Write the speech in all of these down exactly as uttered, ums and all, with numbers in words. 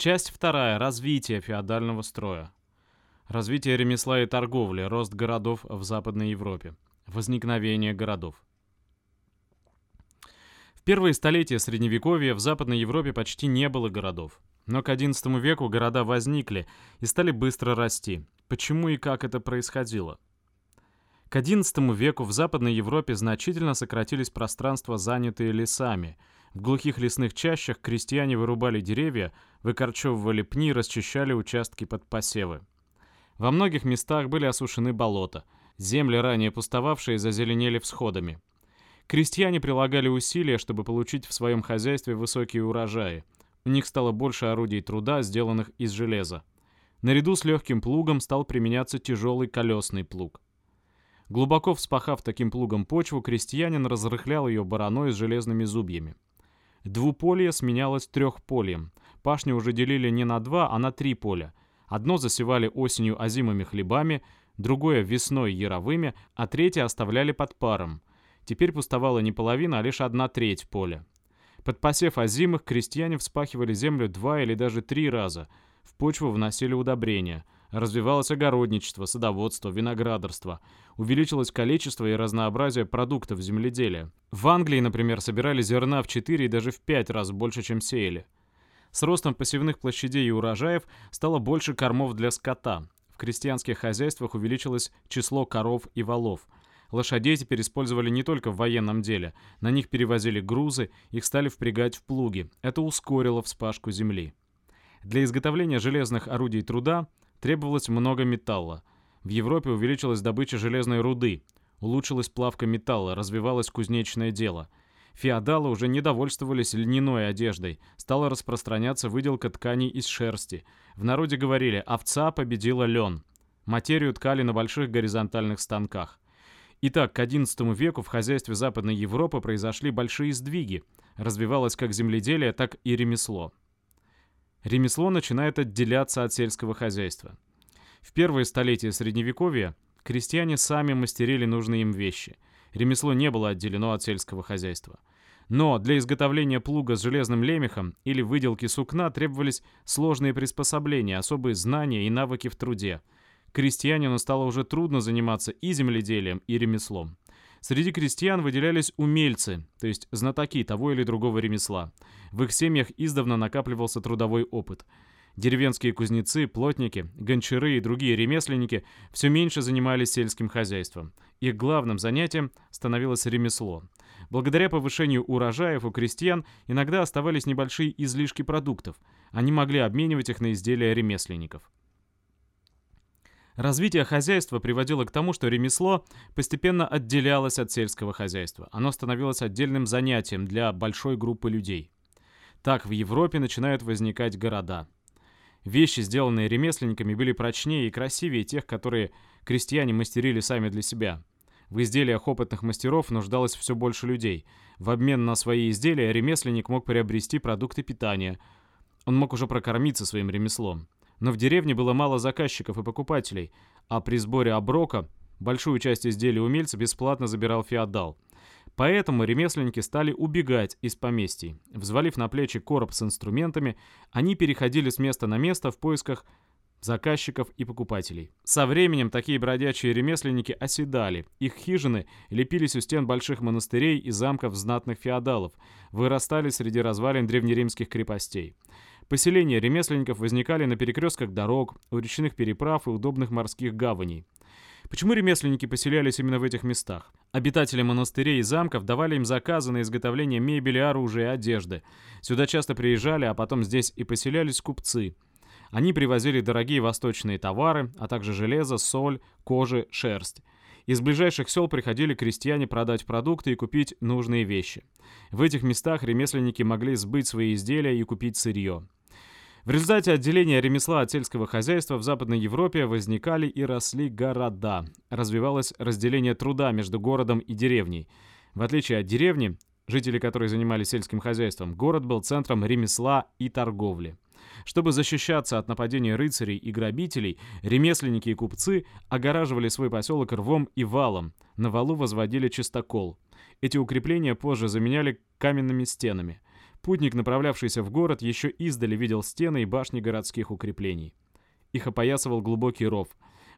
Часть вторая. Развитие феодального строя. Развитие ремесла и торговли, рост городов в Западной Европе, возникновение городов. В первые столетия Средневековья в Западной Европе почти не было городов. Но к одиннадцатому веку города возникли и стали быстро расти. Почему и как это происходило? К одиннадцатому веку в Западной Европе значительно сократились пространства, занятые лесами. В глухих лесных чащах крестьяне вырубали деревья, выкорчевывали пни, расчищали участки под посевы. Во многих местах были осушены болота. Земли, ранее пустовавшие, зазеленели всходами. Крестьяне прилагали усилия, чтобы получить в своем хозяйстве высокие урожаи. У них стало больше орудий труда, сделанных из железа. Наряду с легким плугом стал применяться тяжелый колесный плуг. Глубоко вспахав таким плугом почву, крестьянин разрыхлял ее бараной с железными зубьями. Двуполье сменялось трехпольем. Пашню уже делили не на два, а на три поля. Одно засевали осенью озимыми хлебами, другое весной яровыми, а третье оставляли под паром. Теперь пустовала не половина, а лишь одна треть поля. Под посев озимых крестьяне вспахивали землю два или даже три раза. В почву вносили удобрения. Развивалось огородничество, садоводство, виноградарство. Увеличилось количество и разнообразие продуктов земледелия. В Англии, например, собирали зерна в четыре и даже в пять раз больше, чем сеяли. С ростом посевных площадей и урожаев стало больше кормов для скота. В крестьянских хозяйствах увеличилось число коров и волов. Лошадей теперь использовали не только в военном деле. На них перевозили грузы, их стали впрягать в плуги. Это ускорило вспашку земли. Для изготовления железных орудий труда требовалось много металла. В Европе увеличилась добыча железной руды. Улучшилась плавка металла, развивалось кузнечное дело. Феодалы уже не довольствовались льняной одеждой. Стала распространяться выделка тканей из шерсти. В народе говорили «овца победила лен». Материю ткали на больших горизонтальных станках. Итак, к одиннадцатому веку в хозяйстве Западной Европы произошли большие сдвиги. Развивалось как земледелие, так и ремесло. Ремесло начинает отделяться от сельского хозяйства. В первые столетия Средневековья крестьяне сами мастерили нужные им вещи. Ремесло не было отделено от сельского хозяйства. Но для изготовления плуга с железным лемехом или выделки сукна требовались сложные приспособления, особые знания и навыки в труде. Крестьянину стало уже трудно заниматься и земледелием, и ремеслом. Среди крестьян выделялись умельцы, то есть знатоки того или другого ремесла. В их семьях издавна накапливался трудовой опыт. Деревенские кузнецы, плотники, гончары и другие ремесленники все меньше занимались сельским хозяйством. Их главным занятием становилось ремесло. Благодаря повышению урожаев у крестьян иногда оставались небольшие излишки продуктов. Они могли обменивать их на изделия ремесленников. Развитие хозяйства приводило к тому, что ремесло постепенно отделялось от сельского хозяйства. Оно становилось отдельным занятием для большой группы людей. Так в Европе начинают возникать города. Вещи, сделанные ремесленниками, были прочнее и красивее тех, которые крестьяне мастерили сами для себя. В изделиях опытных мастеров нуждалось все больше людей. В обмен на свои изделия ремесленник мог приобрести продукты питания. Он мог уже прокормиться своим ремеслом. Но в деревне было мало заказчиков и покупателей, а при сборе оброка большую часть изделий умельца бесплатно забирал феодал. Поэтому ремесленники стали убегать из поместий. Взвалив на плечи короб с инструментами, они переходили с места на место в поисках заказчиков и покупателей. Со временем такие бродячие ремесленники оседали. Их хижины лепились у стен больших монастырей и замков знатных феодалов, вырастали среди развалин древнеримских крепостей. Поселения ремесленников возникали на перекрестках дорог, у речных переправ и удобных морских гаваней. Почему ремесленники поселялись именно в этих местах? Обитатели монастырей и замков давали им заказы на изготовление мебели, оружия и одежды. Сюда часто приезжали, а потом здесь и поселялись купцы. Они привозили дорогие восточные товары, а также железо, соль, кожи, шерсть. Из ближайших сел приходили крестьяне продать продукты и купить нужные вещи. В этих местах ремесленники могли сбыть свои изделия и купить сырье. В результате отделения ремесла от сельского хозяйства в Западной Европе возникали и росли города. Развивалось разделение труда между городом и деревней. В отличие от деревни, жители которой занимались сельским хозяйством, город был центром ремесла и торговли. Чтобы защищаться от нападения рыцарей и грабителей, ремесленники и купцы огораживали свой поселок рвом и валом. На валу возводили чистокол. Эти укрепления позже заменяли каменными стенами. Путник, направлявшийся в город, еще издали видел стены и башни городских укреплений. Их опоясывал глубокий ров.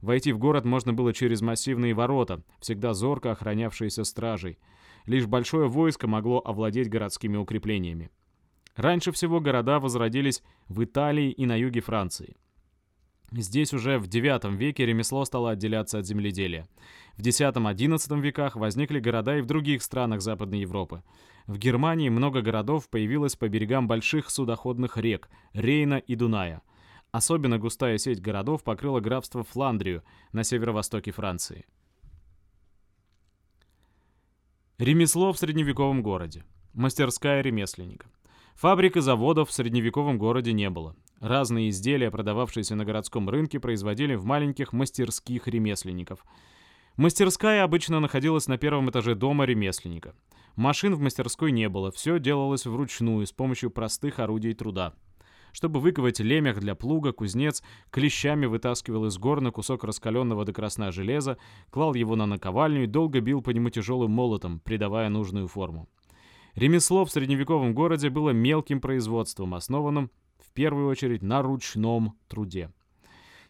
Войти в город можно было через массивные ворота, всегда зорко охранявшиеся стражей. Лишь большое войско могло овладеть городскими укреплениями. Раньше всего города возродились в Италии и на юге Франции. Здесь уже в девятом веке ремесло стало отделяться от земледелия. В десятом-одиннадцатом веках возникли города и в других странах Западной Европы. В Германии много городов появилось по берегам больших судоходных рек Рейна и Дуная. Особенно густая сеть городов покрыла графство Фландрию на северо-востоке Франции. Ремесло в средневековом городе. Мастерская ремесленника. Фабрик и заводов в средневековом городе не было. Разные изделия, продававшиеся на городском рынке, производили в маленьких мастерских ремесленников. Мастерская обычно находилась на первом этаже дома ремесленника. Машин в мастерской не было, все делалось вручную, с помощью простых орудий труда. Чтобы выковать лемех для плуга, кузнец клещами вытаскивал из горна кусок раскаленного до красна железа, клал его на наковальню и долго бил по нему тяжелым молотом, придавая нужную форму. Ремесло в средневековом городе было мелким производством, основанным в первую очередь на ручном труде.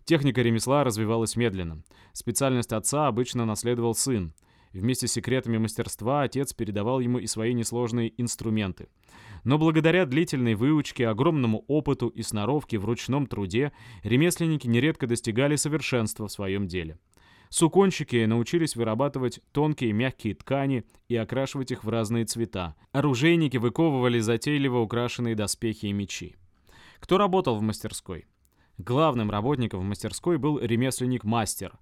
Техника ремесла развивалась медленно. Специальность отца обычно наследовал сын. Вместе с секретами мастерства отец передавал ему и свои несложные инструменты. Но благодаря длительной выучке, огромному опыту и сноровке в ручном труде ремесленники нередко достигали совершенства в своем деле. Суконщики научились вырабатывать тонкие мягкие ткани и окрашивать их в разные цвета. Оружейники выковывали затейливо украшенные доспехи и мечи. Кто работал в мастерской? Главным работником в мастерской был ремесленник-мастер.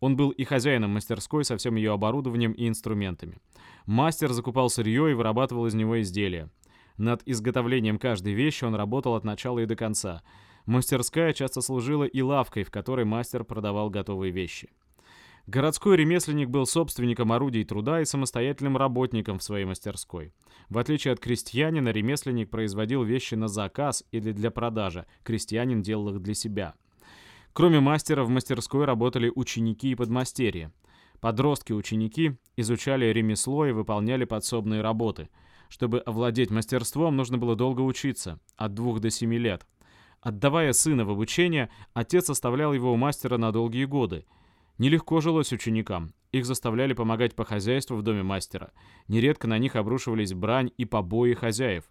Он был и хозяином мастерской со всем ее оборудованием и инструментами. Мастер закупал сырье и вырабатывал из него изделия. Над изготовлением каждой вещи он работал от начала и до конца. Мастерская часто служила и лавкой, в которой мастер продавал готовые вещи. Городской ремесленник был собственником орудий труда и самостоятельным работником в своей мастерской. В отличие от крестьянина, ремесленник производил вещи на заказ или для продажи, крестьянин делал их для себя. Кроме мастера, в мастерской работали ученики и подмастерья. Подростки-ученики изучали ремесло и выполняли подсобные работы. Чтобы овладеть мастерством, нужно было долго учиться, от двух до семи лет. Отдавая сына в обучение, отец оставлял его у мастера на долгие годы. Нелегко жилось ученикам. Их заставляли помогать по хозяйству в доме мастера. Нередко на них обрушивались брань и побои хозяев.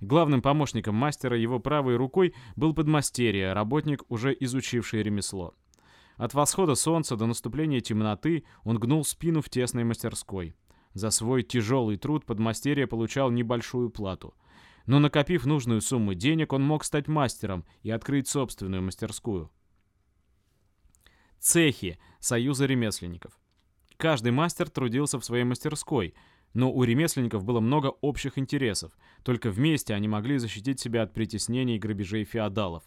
Главным помощником мастера, его правой рукой, был подмастерье, работник, уже изучивший ремесло. От восхода солнца до наступления темноты он гнул спину в тесной мастерской. За свой тяжелый труд подмастерье получал небольшую плату. Но, накопив нужную сумму денег, он мог стать мастером и открыть собственную мастерскую. Цехи – союзы ремесленников. Каждый мастер трудился в своей мастерской, но у ремесленников было много общих интересов. Только вместе они могли защитить себя от притеснений и грабежей феодалов.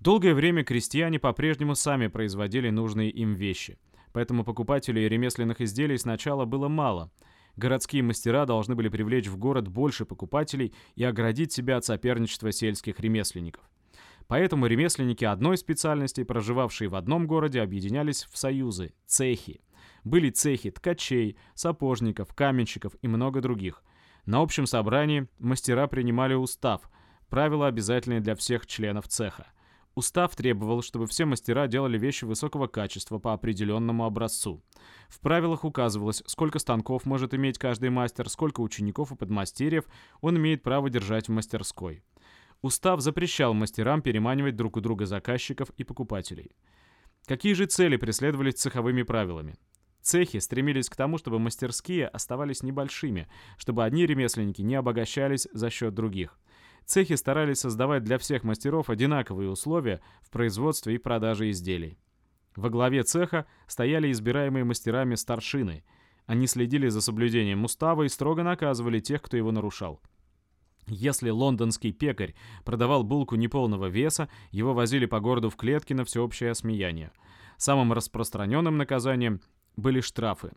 Долгое время крестьяне по-прежнему сами производили нужные им вещи. Поэтому покупателей ремесленных изделий сначала было мало. Городские мастера должны были привлечь в город больше покупателей и оградить себя от соперничества сельских ремесленников. Поэтому ремесленники одной специальности, проживавшие в одном городе, объединялись в союзы – цехи. Были цехи ткачей, сапожников, каменщиков и много других. На общем собрании мастера принимали устав – правила, обязательные для всех членов цеха. Устав требовал, чтобы все мастера делали вещи высокого качества по определенному образцу. В правилах указывалось, сколько станков может иметь каждый мастер, сколько учеников и подмастерьев он имеет право держать в мастерской. Устав запрещал мастерам переманивать друг у друга заказчиков и покупателей. Какие же цели преследовались цеховыми правилами? Цехи стремились к тому, чтобы мастерские оставались небольшими, чтобы одни ремесленники не обогащались за счет других. Цехи старались создавать для всех мастеров одинаковые условия в производстве и продаже изделий. Во главе цеха стояли избираемые мастерами старшины. Они следили за соблюдением устава и строго наказывали тех, кто его нарушал. Если лондонский пекарь продавал булку неполного веса, его возили по городу в клетки на всеобщее осмеяние. Самым распространенным наказанием были штрафы.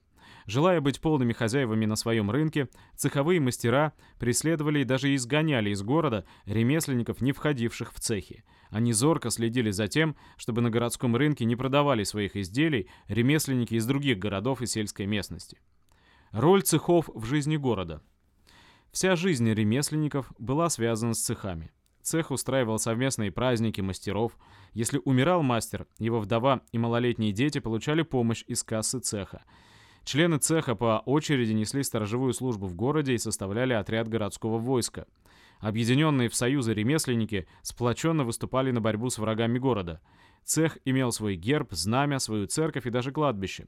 Желая быть полными хозяевами на своем рынке, цеховые мастера преследовали и даже изгоняли из города ремесленников, не входивших в цехи. Они зорко следили за тем, чтобы на городском рынке не продавали своих изделий ремесленники из других городов и сельской местности. Роль цехов в жизни города. Вся жизнь ремесленников была связана с цехами. Цех устраивал совместные праздники мастеров. Если умирал мастер, его вдова и малолетние дети получали помощь из кассы цеха. Члены цеха по очереди несли сторожевую службу в городе и составляли отряд городского войска. Объединенные в союзы ремесленники сплоченно выступали на борьбу с врагами города. Цех имел свой герб, знамя, свою церковь и даже кладбище.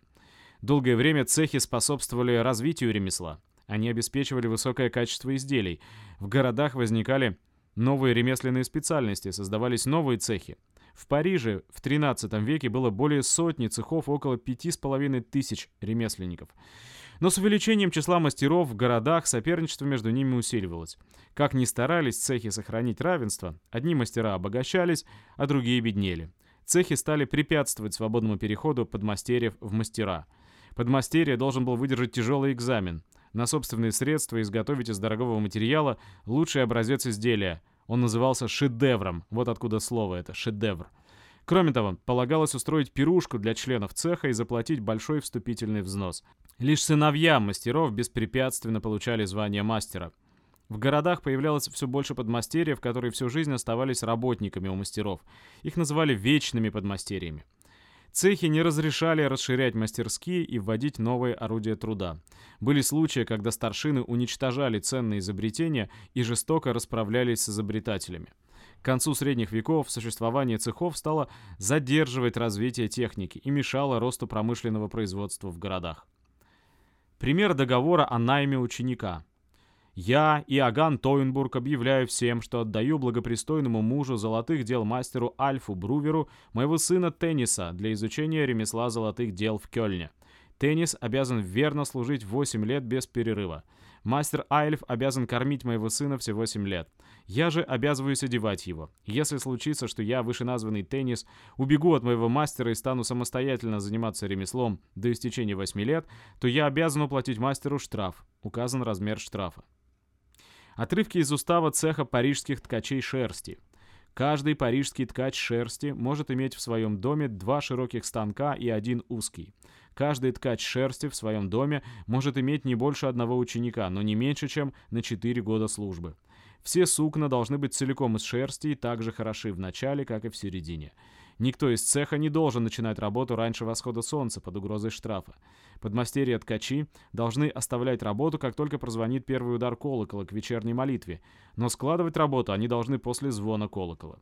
Долгое время цехи способствовали развитию ремесла. Они обеспечивали высокое качество изделий. В городах возникали новые ремесленные специальности, создавались новые цехи. В Париже в тринадцатом веке было более сотни цехов, около пяти с половиной тысяч ремесленников. Но с увеличением числа мастеров в городах соперничество между ними усиливалось. Как ни старались цехи сохранить равенство, одни мастера обогащались, а другие беднели. Цехи стали препятствовать свободному переходу подмастерьев в мастера. Подмастерье должен был выдержать тяжелый экзамен. На собственные средства изготовить из дорогого материала лучший образец изделия. Он назывался шедевром. Вот откуда слово это — шедевр. Кроме того, полагалось устроить пирушку для членов цеха и заплатить большой вступительный взнос. Лишь сыновья мастеров беспрепятственно получали звание мастера. В городах появлялось все больше подмастерьев, которые всю жизнь оставались работниками у мастеров. Их называли вечными подмастерьями. Цехи не разрешали расширять мастерские и вводить новые орудия труда. Были случаи, когда старшины уничтожали ценные изобретения и жестоко расправлялись с изобретателями. К концу средних веков существование цехов стало задерживать развитие техники и мешало росту промышленного производства в городах. Пример договора о найме ученика. «Я, Иоганн Тойнбург, объявляю всем, что отдаю благопристойному мужу золотых дел мастеру Альфу Бруверу моего сына Тенниса для изучения ремесла золотых дел в Кёльне. Теннис обязан верно служить восемь лет без перерыва. Мастер Альф обязан кормить моего сына все восемь лет. Я же обязываюсь одевать его. Если случится, что я, вышеназванный Теннис, убегу от моего мастера и стану самостоятельно заниматься ремеслом до истечения восьми лет, то я обязан уплатить мастеру штраф. Указан размер штрафа». Отрывки из устава цеха парижских ткачей шерсти. Каждый парижский ткач шерсти может иметь в своем доме два широких станка и один узкий. Каждый ткач шерсти в своем доме может иметь не больше одного ученика, но не меньше, чем на четыре года службы. Все сукна должны быть целиком из шерсти и также хороши в начале, как и в середине. Никто из цеха не должен начинать работу раньше восхода солнца под угрозой штрафа. Подмастерья-ткачи должны оставлять работу, как только прозвонит первый удар колокола к вечерней молитве, но складывать работу они должны после звона колокола.